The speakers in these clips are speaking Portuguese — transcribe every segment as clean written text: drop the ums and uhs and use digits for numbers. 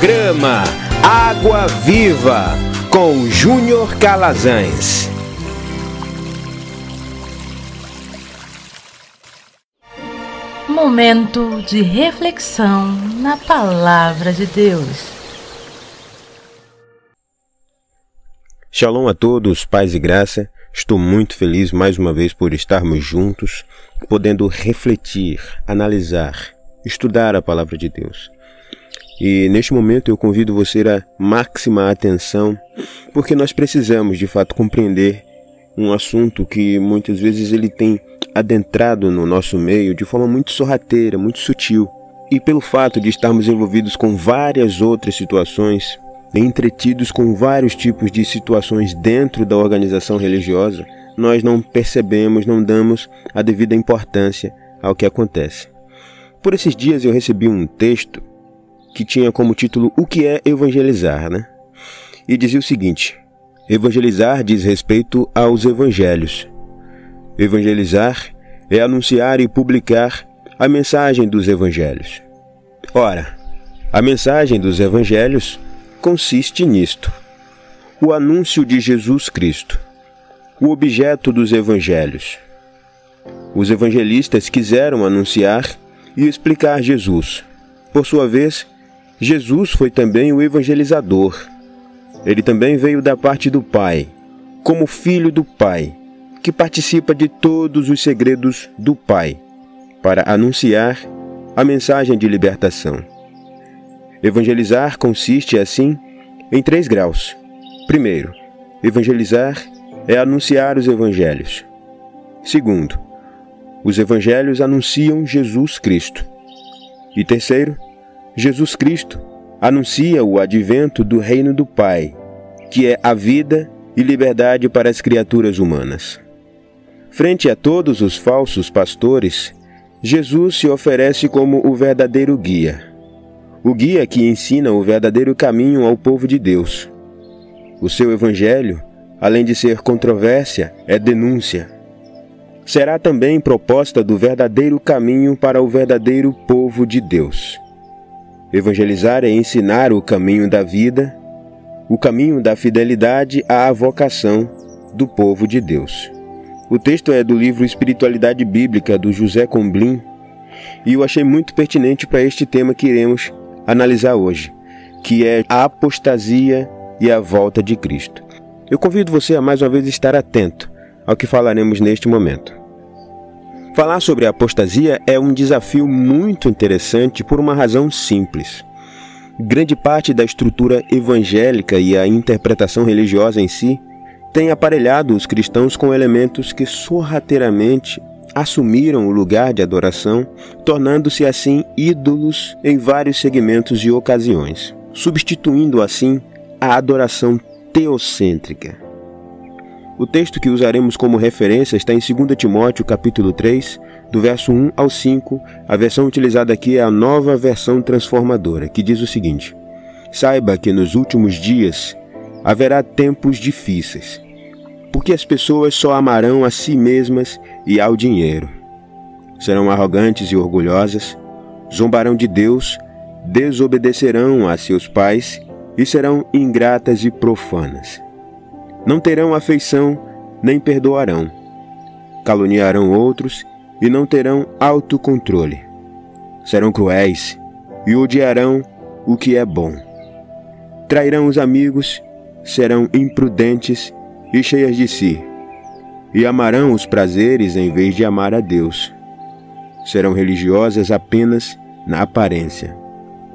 Programa Água Viva com Júnior Calazães. Momento de reflexão na Palavra de Deus. Shalom a todos, paz e graça. Estou muito feliz mais uma vez por estarmos juntos, podendo refletir, analisar, estudar a Palavra de Deus. E neste momento eu convido você a máxima atenção, porque nós precisamos de fato compreender um assunto que muitas vezes ele tem adentrado no nosso meio de forma muito sorrateira, muito sutil. E pelo fato de estarmos envolvidos com várias outras situações, entretidos com vários tipos de situações dentro da organização religiosa, nós não percebemos, não damos a devida importância ao que acontece. Por esses dias eu recebi um texto que tinha como título "O que é evangelizar?", né? E dizia o seguinte: evangelizar diz respeito aos evangelhos. Evangelizar é anunciar e publicar a mensagem dos evangelhos. Ora, a mensagem dos evangelhos consiste nisto: o anúncio de Jesus Cristo, o objeto dos evangelhos. Os evangelistas quiseram anunciar e explicar Jesus. Por sua vez, Jesus foi também o evangelizador. Ele também veio da parte do Pai, como Filho do Pai, que participa de todos os segredos do Pai, para anunciar a mensagem de libertação. Evangelizar consiste, assim, em 3 graus. Primeiro, evangelizar é anunciar os evangelhos. Segundo, os evangelhos anunciam Jesus Cristo. E terceiro, Jesus Cristo anuncia o advento do reino do Pai, que é a vida e liberdade para as criaturas humanas. Frente a todos os falsos pastores, Jesus se oferece como o verdadeiro guia. O guia que ensina o verdadeiro caminho ao povo de Deus. O seu evangelho, além de ser controvérsia, é denúncia. Será também proposta do verdadeiro caminho para o verdadeiro povo de Deus. Evangelizar é ensinar o caminho da vida, o caminho da fidelidade à vocação do povo de Deus. O texto é do livro Espiritualidade Bíblica, do José Comblin, e eu achei muito pertinente para este tema que iremos analisar hoje, que é a apostasia e a volta de Cristo. Eu convido você a mais uma vez estar atento ao que falaremos neste momento. Falar sobre a apostasia é um desafio muito interessante por uma razão simples. Grande parte da estrutura evangélica e a interpretação religiosa em si tem aparelhado os cristãos com elementos que sorrateiramente assumiram o lugar de adoração, tornando-se assim ídolos em vários segmentos e ocasiões, substituindo assim a adoração teocêntrica. O texto que usaremos como referência está em 2 Timóteo capítulo 3, do verso 1 ao 5. A versão utilizada aqui é a Nova Versão Transformadora, que diz o seguinte: "Saiba que nos últimos dias haverá tempos difíceis, porque as pessoas só amarão a si mesmas e ao dinheiro. Serão arrogantes e orgulhosas, zombarão de Deus, desobedecerão a seus pais e serão ingratas e profanas. Não terão afeição nem perdoarão. Caluniarão outros e não terão autocontrole. Serão cruéis e odiarão o que é bom. Trairão os amigos, serão imprudentes e cheias de si, e amarão os prazeres em vez de amar a Deus. Serão religiosas apenas na aparência,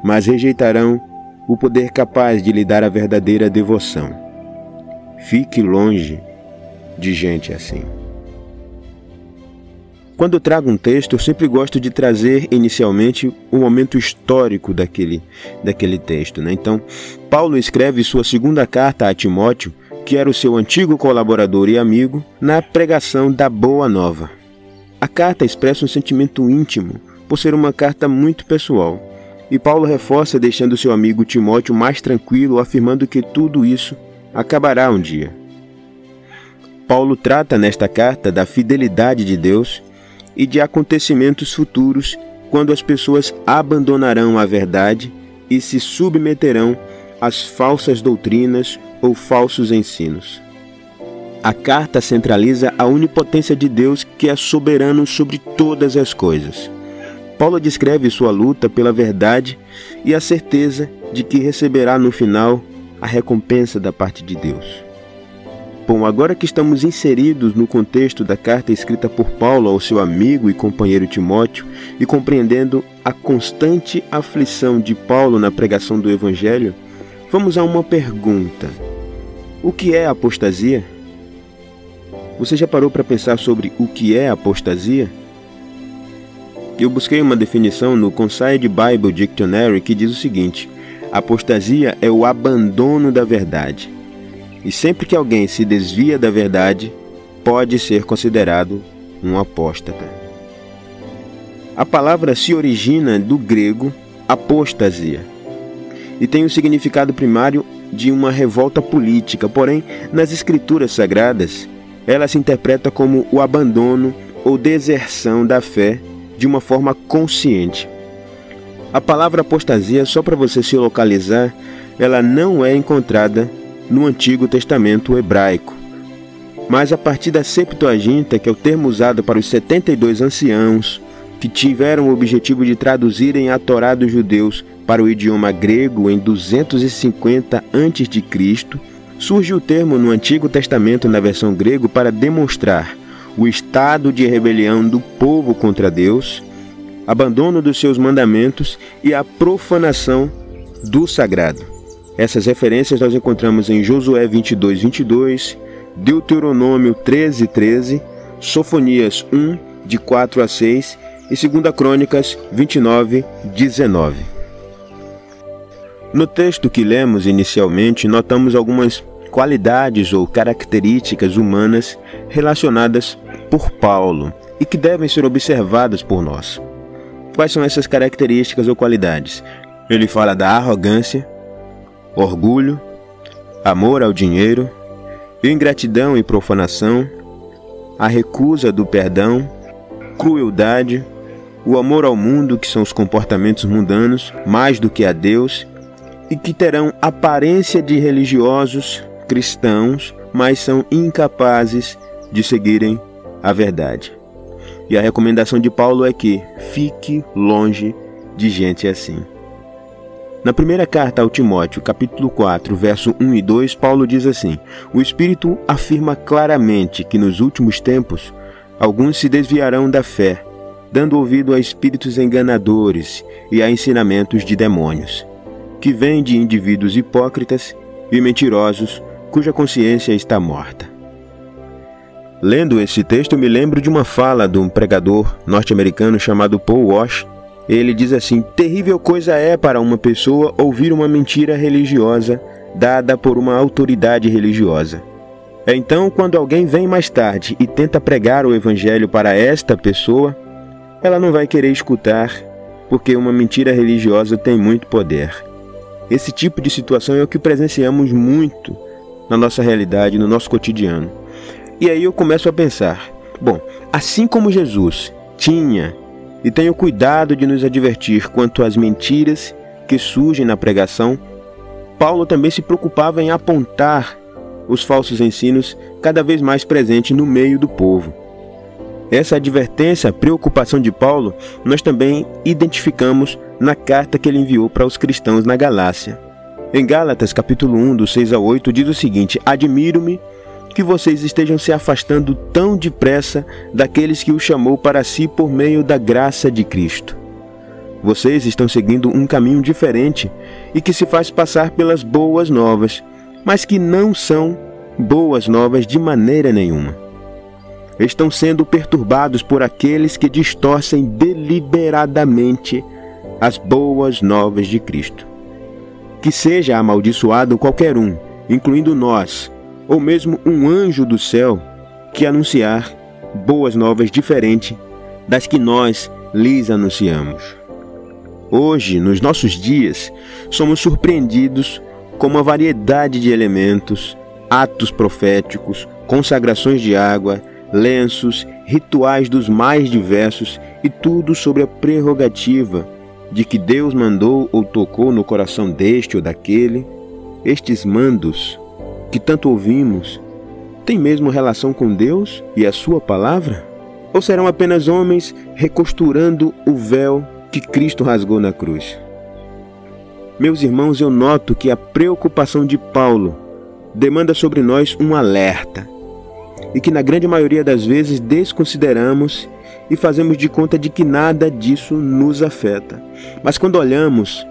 mas rejeitarão o poder capaz de lhe dar a verdadeira devoção. Fique longe de gente assim." Quando eu trago um texto, eu sempre gosto de trazer inicialmente o momento histórico daquele texto, né? Então, Paulo escreve sua segunda carta a Timóteo, que era o seu antigo colaborador e amigo, na pregação da Boa Nova. A carta expressa um sentimento íntimo, por ser uma carta muito pessoal, e Paulo reforça deixando seu amigo Timóteo mais tranquilo, afirmando que tudo isso acabará um dia. Paulo trata nesta carta da fidelidade de Deus e de acontecimentos futuros, quando as pessoas abandonarão a verdade e se submeterão às falsas doutrinas ou falsos ensinos. A carta centraliza a onipotência de Deus, que é soberano sobre todas as coisas. Paulo descreve sua luta pela verdade e a certeza de que receberá no final a recompensa da parte de Deus. Bom, agora que estamos inseridos no contexto da carta escrita por Paulo ao seu amigo e companheiro Timóteo e compreendendo a constante aflição de Paulo na pregação do Evangelho, vamos a uma pergunta. O que é apostasia? Você já parou para pensar sobre o que é apostasia? Eu busquei uma definição no Concise Bible Dictionary que diz o seguinte: apostasia é o abandono da verdade. E sempre que alguém se desvia da verdade, pode ser considerado um apóstata. A palavra se origina do grego apostasia e tem o significado primário de uma revolta política, porém, nas escrituras sagradas, ela se interpreta como o abandono ou deserção da fé de uma forma consciente. A palavra apostasia, só para você se localizar, ela não é encontrada no Antigo Testamento hebraico, mas a partir da Septuaginta, que é o termo usado para os 72 anciãos que tiveram o objetivo de traduzirem a Torá dos judeus para o idioma grego em 250 a.C., surge o termo no Antigo Testamento na versão grego para demonstrar o estado de rebelião do povo contra Deus, abandono dos seus mandamentos e a profanação do sagrado. Essas referências nós encontramos em Josué 22:22, Deuteronômio 13:13, Sofonias 1, de 4 a 6 e 2 Crônicas 29:19. No texto que lemos inicialmente, notamos algumas qualidades ou características humanas relacionadas por Paulo e que devem ser observadas por nós. Quais são essas características ou qualidades? Ele fala da arrogância, orgulho, amor ao dinheiro, ingratidão e profanação, a recusa do perdão, crueldade, o amor ao mundo, que são os comportamentos mundanos, mais do que a Deus, e que terão aparência de religiosos cristãos, mas são incapazes de seguirem a verdade. E a recomendação de Paulo é que fique longe de gente assim. Na primeira carta ao Timóteo, capítulo 4, verso 1 e 2, Paulo diz assim: o Espírito afirma claramente que nos últimos tempos alguns se desviarão da fé, dando ouvido a espíritos enganadores e a ensinamentos de demônios, que vêm de indivíduos hipócritas e mentirosos, cuja consciência está morta. Lendo esse texto, me lembro de uma fala de um pregador norte-americano chamado Paul Washer. Ele diz assim: terrível coisa é para uma pessoa ouvir uma mentira religiosa dada por uma autoridade religiosa. Então, quando alguém vem mais tarde e tenta pregar o evangelho para esta pessoa, ela não vai querer escutar, porque uma mentira religiosa tem muito poder. Esse tipo de situação é o que presenciamos muito na nossa realidade, no nosso cotidiano. E aí eu começo a pensar: bom, assim como Jesus tinha e tenha o cuidado de nos advertir quanto às mentiras que surgem na pregação, Paulo também se preocupava em apontar os falsos ensinos cada vez mais presentes no meio do povo. Essa advertência, preocupação de Paulo, nós também identificamos na carta que ele enviou para os cristãos na Galácia. Em Gálatas, capítulo 1, do 6 ao 8, diz o seguinte: admiro-me que vocês estejam se afastando tão depressa daqueles que o chamou para si por meio da graça de Cristo. Vocês estão seguindo um caminho diferente e que se faz passar pelas boas novas, mas que não são boas novas de maneira nenhuma. Estão sendo perturbados por aqueles que distorcem deliberadamente as boas novas de Cristo. Que seja amaldiçoado qualquer um, incluindo nós, ou mesmo um anjo do céu, que anunciar boas novas diferentes das que nós lhes anunciamos. Hoje, nos nossos dias, somos surpreendidos com uma variedade de elementos, atos proféticos, consagrações de água, lenços, rituais dos mais diversos, e tudo sobre a prerrogativa de que Deus mandou ou tocou no coração deste ou daquele, estes mandos, que tanto ouvimos, têm mesmo relação com Deus e a sua palavra? Ou serão apenas homens recosturando o véu que Cristo rasgou na cruz? Meus irmãos, eu noto que a preocupação de Paulo demanda sobre nós um alerta, e que na grande maioria das vezes desconsideramos e fazemos de conta de que nada disso nos afeta. Mas quando olhamos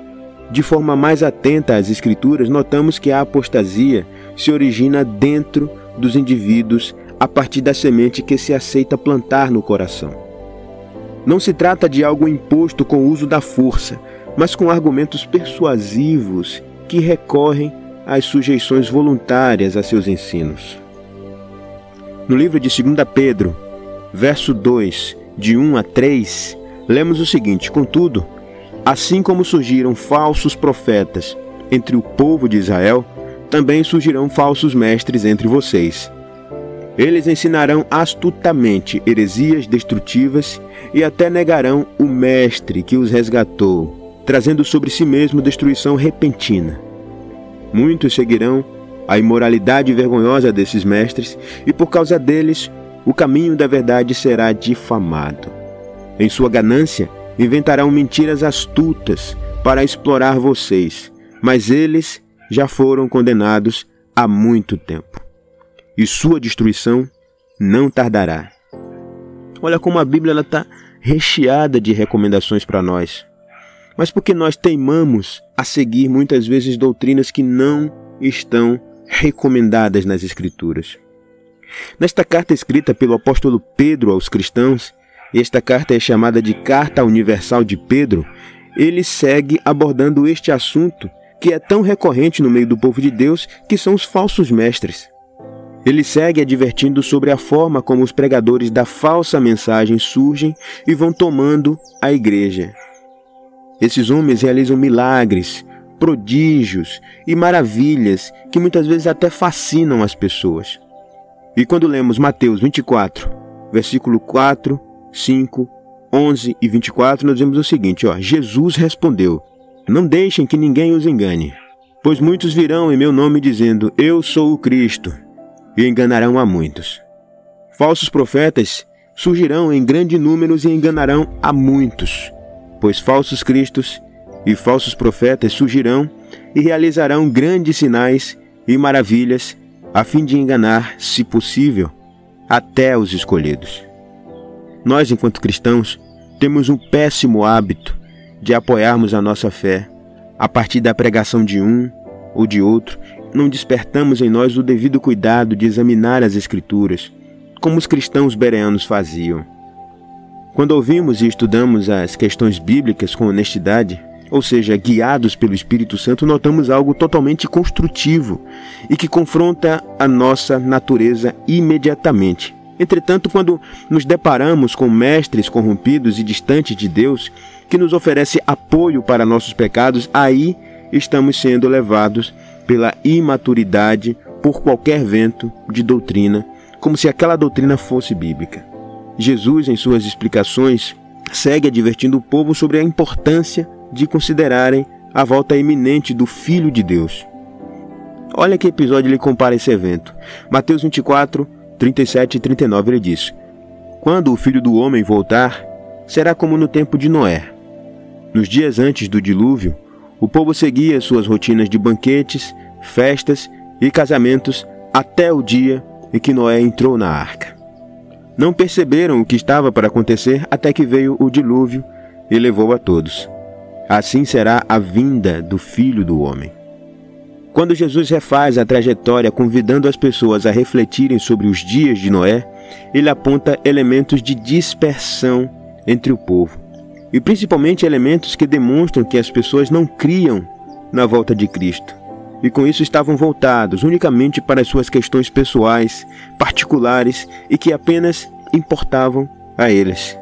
de forma mais atenta às Escrituras, notamos que a apostasia se origina dentro dos indivíduos a partir da semente que se aceita plantar no coração. Não se trata de algo imposto com o uso da força, mas com argumentos persuasivos que recorrem às sujeições voluntárias a seus ensinos. No livro de 2 Pedro, verso 2, de 1 a 3, lemos o seguinte: contudo, assim como surgiram falsos profetas entre o povo de Israel, também surgirão falsos mestres entre vocês. Eles ensinarão astutamente heresias destrutivas e até negarão o mestre que os resgatou, trazendo sobre si mesmo destruição repentina. Muitos seguirão a imoralidade vergonhosa desses mestres, e por causa deles o caminho da verdade será difamado. Em sua ganância, inventarão mentiras astutas para explorar vocês, mas eles já foram condenados há muito tempo, e sua destruição não tardará. Olha como a Bíblia está recheada de recomendações para nós. Mas porque nós teimamos a seguir muitas vezes doutrinas que não estão recomendadas nas Escrituras? Nesta carta escrita pelo apóstolo Pedro aos cristãos, esta carta é chamada de Carta Universal de Pedro, ele segue abordando este assunto que é tão recorrente no meio do povo de Deus, que são os falsos mestres. Ele segue advertindo sobre a forma como os pregadores da falsa mensagem surgem e vão tomando a igreja. Esses homens realizam milagres, prodígios e maravilhas que muitas vezes até fascinam as pessoas. E quando lemos Mateus 24, versículo 4, 5, 11 e 24, nós vemos o seguinte, Jesus respondeu: não deixem que ninguém os engane, pois muitos virão em meu nome dizendo, eu sou o Cristo, e enganarão a muitos. Falsos profetas surgirão em grande número e enganarão a muitos, pois falsos cristos e falsos profetas surgirão e realizarão grandes sinais e maravilhas a fim de enganar, se possível, até os escolhidos. Nós, enquanto cristãos, temos um péssimo hábito de apoiarmos a nossa fé a partir da pregação de um ou de outro. Não despertamos em nós o devido cuidado de examinar as Escrituras, como os cristãos bereanos faziam. Quando ouvimos e estudamos as questões bíblicas com honestidade, ou seja, guiados pelo Espírito Santo, notamos algo totalmente construtivo e que confronta a nossa natureza imediatamente. Entretanto, quando nos deparamos com mestres corrompidos e distantes de Deus, que nos oferece apoio para nossos pecados, aí estamos sendo levados pela imaturidade por qualquer vento de doutrina, como se aquela doutrina fosse bíblica. Jesus, em suas explicações, segue advertindo o povo sobre a importância de considerarem a volta iminente do Filho de Deus. Olha que episódio ele compara esse evento. Mateus 24, 37 e 39, ele diz: quando o Filho do Homem voltar, será como no tempo de Noé. Nos dias antes do dilúvio, o povo seguia suas rotinas de banquetes, festas e casamentos até o dia em que Noé entrou na arca. Não perceberam o que estava para acontecer até que veio o dilúvio e levou a todos. Assim será a vinda do Filho do Homem. Quando Jesus refaz a trajetória convidando as pessoas a refletirem sobre os dias de Noé, ele aponta elementos de dispersão entre o povo, e principalmente elementos que demonstram que as pessoas não criam na volta de Cristo, e com isso estavam voltados unicamente para as suas questões pessoais, particulares, e que apenas importavam a eles.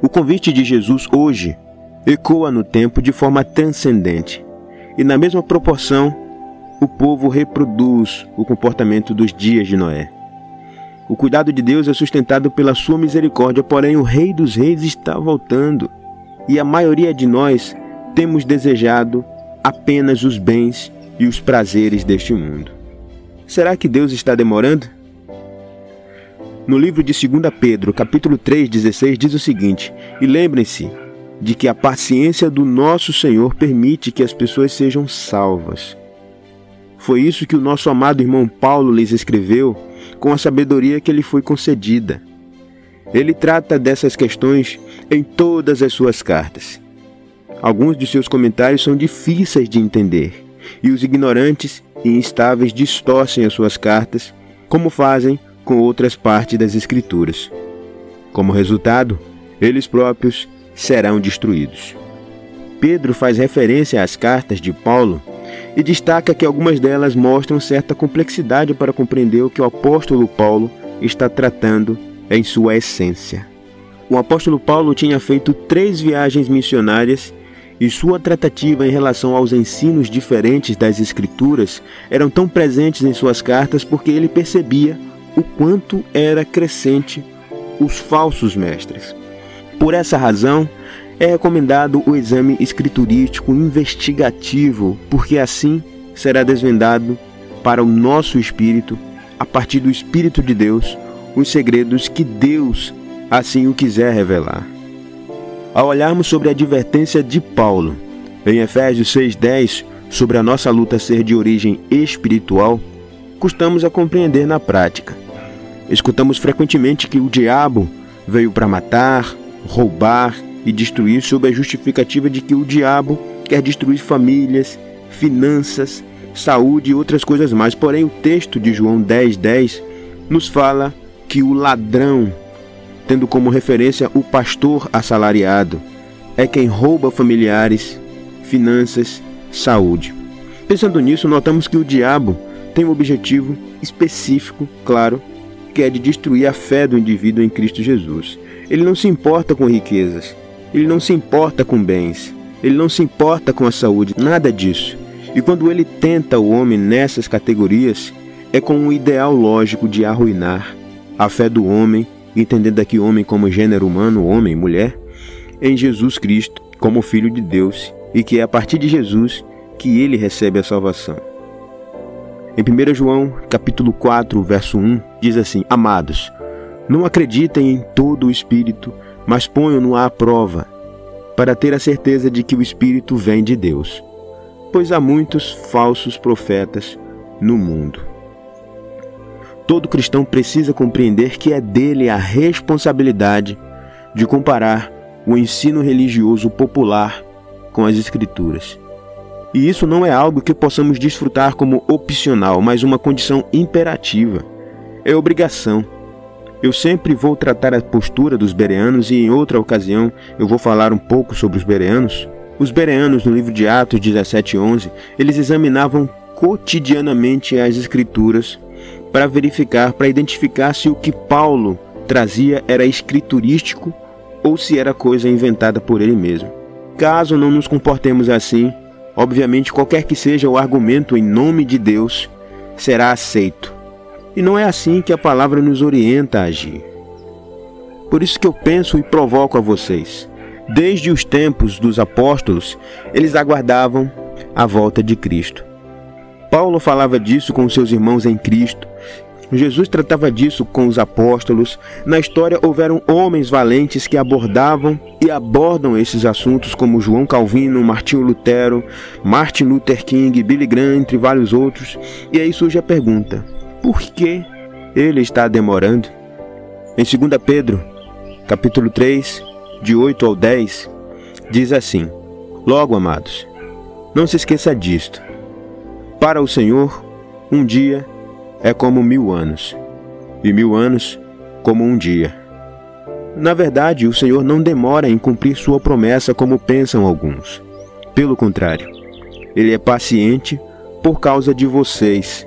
O convite de Jesus hoje ecoa no tempo de forma transcendente, e na mesma proporção o povo reproduz o comportamento dos dias de Noé. O cuidado de Deus é sustentado pela sua misericórdia, porém o Rei dos Reis está voltando, e a maioria de nós temos desejado apenas os bens e os prazeres deste mundo. Será que Deus está demorando? No livro de 2 Pedro, capítulo 3:16, diz o seguinte: e lembrem-se de que a paciência do nosso Senhor permite que as pessoas sejam salvas. Foi isso que o nosso amado irmão Paulo lhes escreveu com a sabedoria que lhe foi concedida. Ele trata dessas questões em todas as suas cartas. Alguns de seus comentários são difíceis de entender, e os ignorantes e instáveis distorcem as suas cartas, como fazem com outras partes das Escrituras. Como resultado, eles próprios serão destruídos. Pedro faz referência às cartas de Paulo e destaca que algumas delas mostram certa complexidade para compreender o que o apóstolo Paulo está tratando em sua essência. O apóstolo Paulo tinha feito 3 viagens missionárias e sua tratativa em relação aos ensinos diferentes das Escrituras eram tão presentes em suas cartas porque ele percebia o quanto era crescente os falsos mestres. Por essa razão, é recomendado o exame escriturístico investigativo, porque assim será desvendado para o nosso espírito, a partir do Espírito de Deus, os segredos que Deus assim o quiser revelar. Ao olharmos sobre a advertência de Paulo em Efésios 6:10 sobre a nossa luta ser de origem espiritual, custamos a compreender na prática. Escutamos frequentemente que o diabo veio para matar, roubar e destruir, sob a justificativa de que o diabo quer destruir famílias, finanças, saúde e outras coisas mais. Porém, o texto de João 10:10 nos fala que o ladrão, tendo como referência o pastor assalariado, é quem rouba familiares, finanças, saúde. Pensando nisso, notamos que o diabo tem um objetivo específico, claro, que é de destruir a fé do indivíduo em Cristo Jesus. Ele não se importa com riquezas, ele não se importa com bens, ele não se importa com a saúde, nada disso. E quando ele tenta o homem nessas categorias, é com um ideal lógico de arruinar a fé do homem, entendendo aqui homem como gênero humano, homem e mulher, em Jesus Cristo como Filho de Deus, e que é a partir de Jesus que ele recebe a salvação. Em 1 João, capítulo 4, verso 1, diz assim: amados, não acreditem em todo o Espírito, mas ponham-no à prova, para ter a certeza de que o Espírito vem de Deus, pois há muitos falsos profetas no mundo. Todo cristão precisa compreender que é dele a responsabilidade de comparar o ensino religioso popular com as Escrituras. E isso não é algo que possamos desfrutar como opcional, mas uma condição imperativa. É obrigação. Eu sempre vou tratar a postura dos bereanos, e em outra ocasião eu vou falar um pouco sobre os bereanos. Os bereanos, no livro de Atos 17:11, eles examinavam cotidianamente as Escrituras para identificar se o que Paulo trazia era escriturístico ou se era coisa inventada por ele mesmo. Caso não nos comportemos assim, obviamente, qualquer que seja o argumento em nome de Deus será aceito. E não é assim que a palavra nos orienta a agir. Por isso que eu penso e provoco a vocês. Desde os tempos dos apóstolos, eles aguardavam a volta de Cristo. Paulo falava disso com seus irmãos em Cristo. Jesus tratava disso com os apóstolos. Na história houveram homens valentes que abordavam e abordam esses assuntos, como João Calvino, Martinho Lutero, Martin Luther King, Billy Graham, entre vários outros. E aí surge a pergunta: por que ele está demorando? Em 2 Pedro, capítulo 3, de 8 ao 10, diz assim: logo, amados, não se esqueça disto. Para o Senhor, um dia é como 1000 anos, e 1000 anos como um dia. Na verdade, o Senhor não demora em cumprir sua promessa, como pensam alguns. Pelo contrário, Ele é paciente por causa de vocês.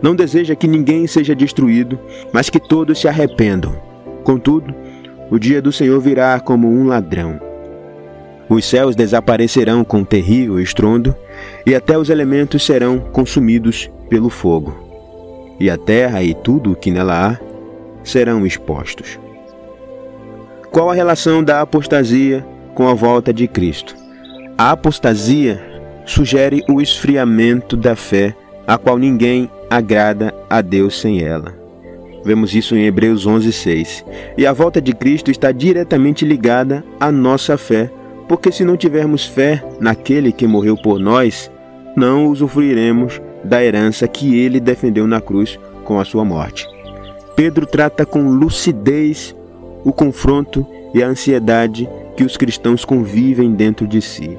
Não deseja que ninguém seja destruído, mas que todos se arrependam. Contudo, o dia do Senhor virá como um ladrão. Os céus desaparecerão com terrível estrondo, e até os elementos serão consumidos pelo fogo. E a terra e tudo o que nela há serão expostos. Qual a relação da apostasia com a volta de Cristo. A apostasia sugere o esfriamento da fé, a qual ninguém agrada a Deus sem ela. Vemos isso em Hebreus 11:6. E a volta de Cristo está diretamente ligada à nossa fé, porque se não tivermos fé naquele que morreu por nós, não usufruiremos da herança que ele defendeu na cruz com a sua morte. Pedro trata com lucidez o confronto e a ansiedade que os cristãos convivem dentro de si.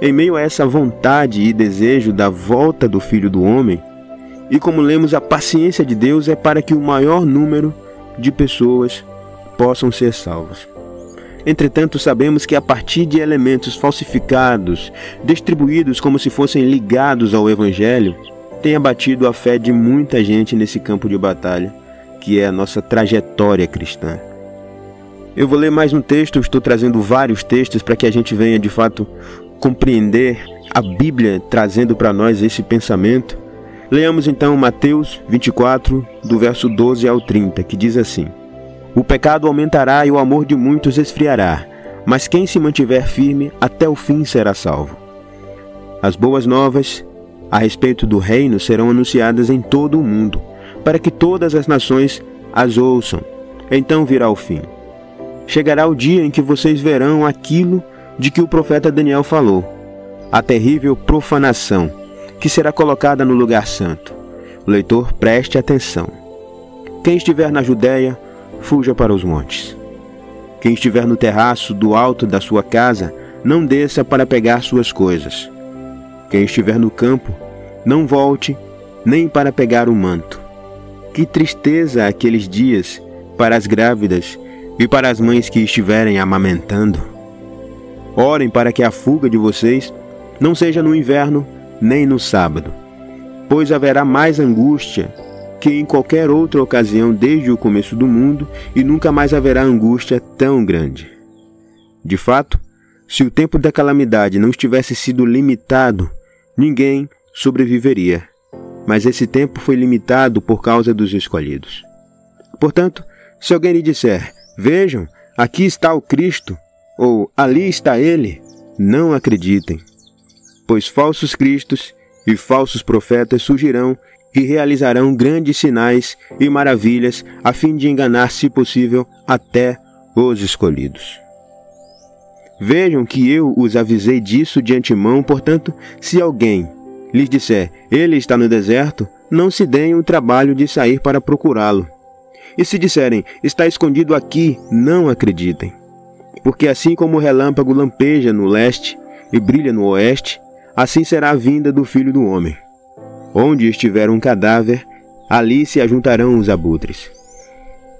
Em meio a essa vontade e desejo da volta do Filho do Homem, e como lemos, a paciência de Deus é para que o maior número de pessoas possam ser salvas. Entretanto, sabemos que a partir de elementos falsificados, distribuídos como se fossem ligados ao Evangelho, tem abatido a fé de muita gente nesse campo de batalha, que é a nossa trajetória cristã. Eu vou ler mais um texto, estou trazendo vários textos para que a gente venha de fato compreender a Bíblia, trazendo para nós esse pensamento. Leamos então Mateus 24, do verso 12 ao 30, que diz assim: "O pecado aumentará e o amor de muitos esfriará, mas quem se mantiver firme até o fim será salvo." As boas novas a respeito do reino serão anunciadas em todo o mundo, para que todas as nações as ouçam. Então virá o fim. Chegará o dia em que vocês verão aquilo de que o profeta Daniel falou, a terrível profanação, que será colocada no lugar santo. O leitor preste atenção. Quem estiver na Judéia, fuja para os montes. Quem estiver no terraço do alto da sua casa, não desça para pegar suas coisas. Quem estiver no campo, não volte nem para pegar o manto. Que tristeza aqueles dias para as grávidas e para as mães que estiverem amamentando. Orem para que a fuga de vocês não seja no inverno nem no sábado, pois haverá mais angústia que em qualquer outra ocasião desde o começo do mundo, e nunca mais haverá angústia tão grande. De fato, se o tempo da calamidade não tivesse sido limitado, ninguém sobreviveria. Mas esse tempo foi limitado por causa dos escolhidos. Portanto, se alguém lhe disser, vejam, aqui está o Cristo, ou ali está ele, não acreditem. Pois falsos cristos e falsos profetas surgirão e realizarão grandes sinais e maravilhas a fim de enganar, se possível, até os escolhidos. Vejam que eu os avisei disso de antemão, portanto, se alguém lhes disser, ele está no deserto, não se deem o trabalho de sair para procurá-lo. E se disserem, está escondido aqui, não acreditem. Porque assim como o relâmpago lampeja no leste e brilha no oeste, assim será a vinda do Filho do Homem. Onde estiver um cadáver, ali se ajuntarão os abutres.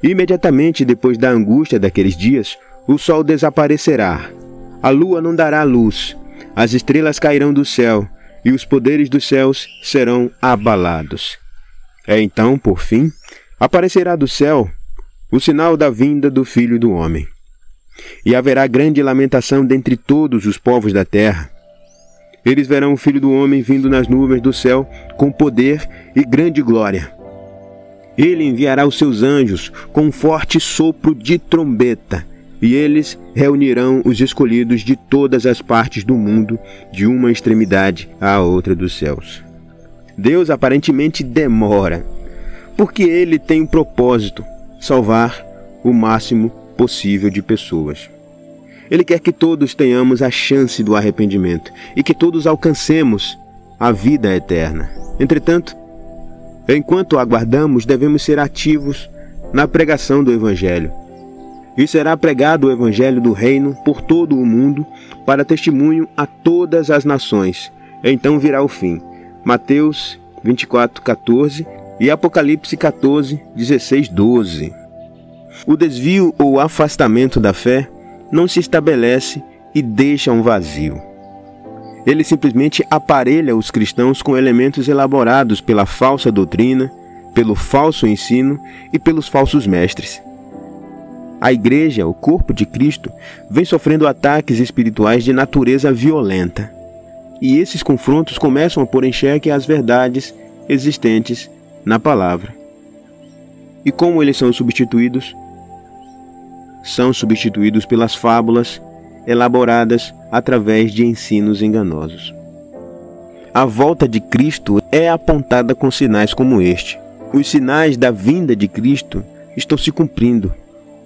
Imediatamente depois da angústia daqueles dias, o sol desaparecerá, a lua não dará luz, as estrelas cairão do céu, e os poderes dos céus serão abalados. É então, por fim, aparecerá do céu o sinal da vinda do Filho do Homem. E haverá grande lamentação dentre todos os povos da terra. Eles verão o Filho do Homem vindo nas nuvens do céu com poder e grande glória. Ele enviará os seus anjos com um forte sopro de trombeta, e eles reunirão os escolhidos de todas as partes do mundo, de uma extremidade à outra dos céus. Deus aparentemente demora, porque ele tem um propósito: salvar o máximo possível de pessoas. Ele quer que todos tenhamos a chance do arrependimento e que todos alcancemos a vida eterna. Entretanto, enquanto aguardamos, devemos ser ativos na pregação do Evangelho. E será pregado o Evangelho do Reino por todo o mundo, para testemunho a todas as nações. Então virá o fim. Mateus 24:14 e Apocalipse 14:16-12. O desvio ou afastamento da fé não se estabelece e deixa um vazio. Ele simplesmente aparelha os cristãos com elementos elaborados pela falsa doutrina, pelo falso ensino e pelos falsos mestres. A igreja, o corpo de Cristo, vem sofrendo ataques espirituais de natureza violenta. E esses confrontos começam a pôr em xeque as verdades existentes na palavra. E como eles são substituídos? São substituídos pelas fábulas elaboradas através de ensinos enganosos. A volta de Cristo é apontada com sinais como este. Os sinais da vinda de Cristo estão se cumprindo.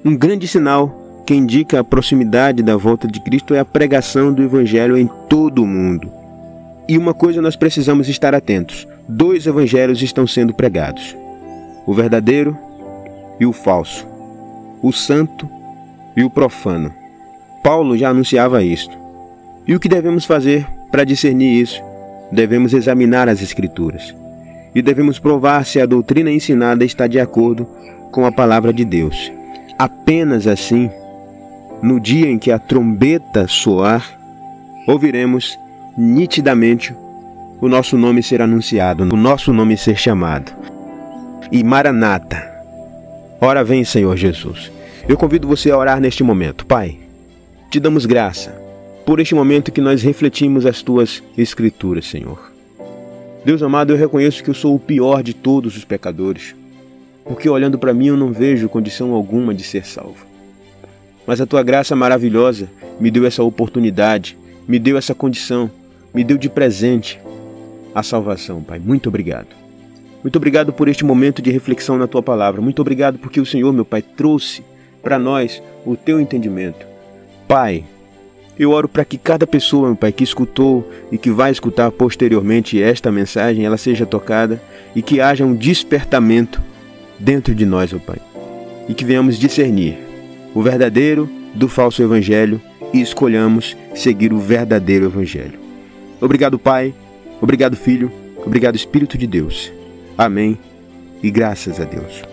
Um grande sinal que indica a proximidade da volta de Cristo é a pregação do Evangelho em todo o mundo. E uma coisa nós precisamos estar atentos. Dois evangelhos estão sendo pregados. O verdadeiro e o falso. O santo e o profano. Paulo já anunciava isto. E o que devemos fazer para discernir isso? Devemos examinar as Escrituras. E devemos provar se a doutrina ensinada está de acordo com a palavra de Deus. Apenas assim, no dia em que a trombeta soar, ouviremos nitidamente o nosso nome ser anunciado, o nosso nome ser chamado. E Maranata, ora vem, Senhor Jesus. Eu convido você a orar neste momento. Pai, te damos graça por este momento que nós refletimos as tuas escrituras, Senhor. Deus amado, eu reconheço que eu sou o pior de todos os pecadores, porque olhando para mim eu não vejo condição alguma de ser salvo. Mas a tua graça maravilhosa me deu essa oportunidade, me deu essa condição, me deu de presente a salvação, Pai. Muito obrigado. Muito obrigado por este momento de reflexão na Tua Palavra. Muito obrigado porque o Senhor, meu Pai, trouxe para nós o Teu entendimento. Pai, eu oro para que cada pessoa, meu Pai, que escutou e que vai escutar posteriormente esta mensagem, ela seja tocada e que haja um despertamento dentro de nós, meu Pai. E que venhamos discernir o verdadeiro do falso evangelho e escolhamos seguir o verdadeiro evangelho. Obrigado, Pai. Obrigado, Filho. Obrigado, Espírito de Deus. Amém e graças a Deus.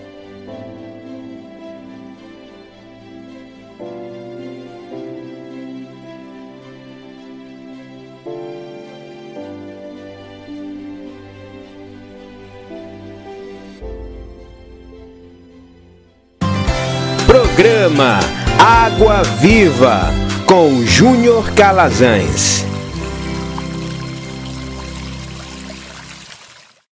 Programa Água Viva com Júnior Calazães.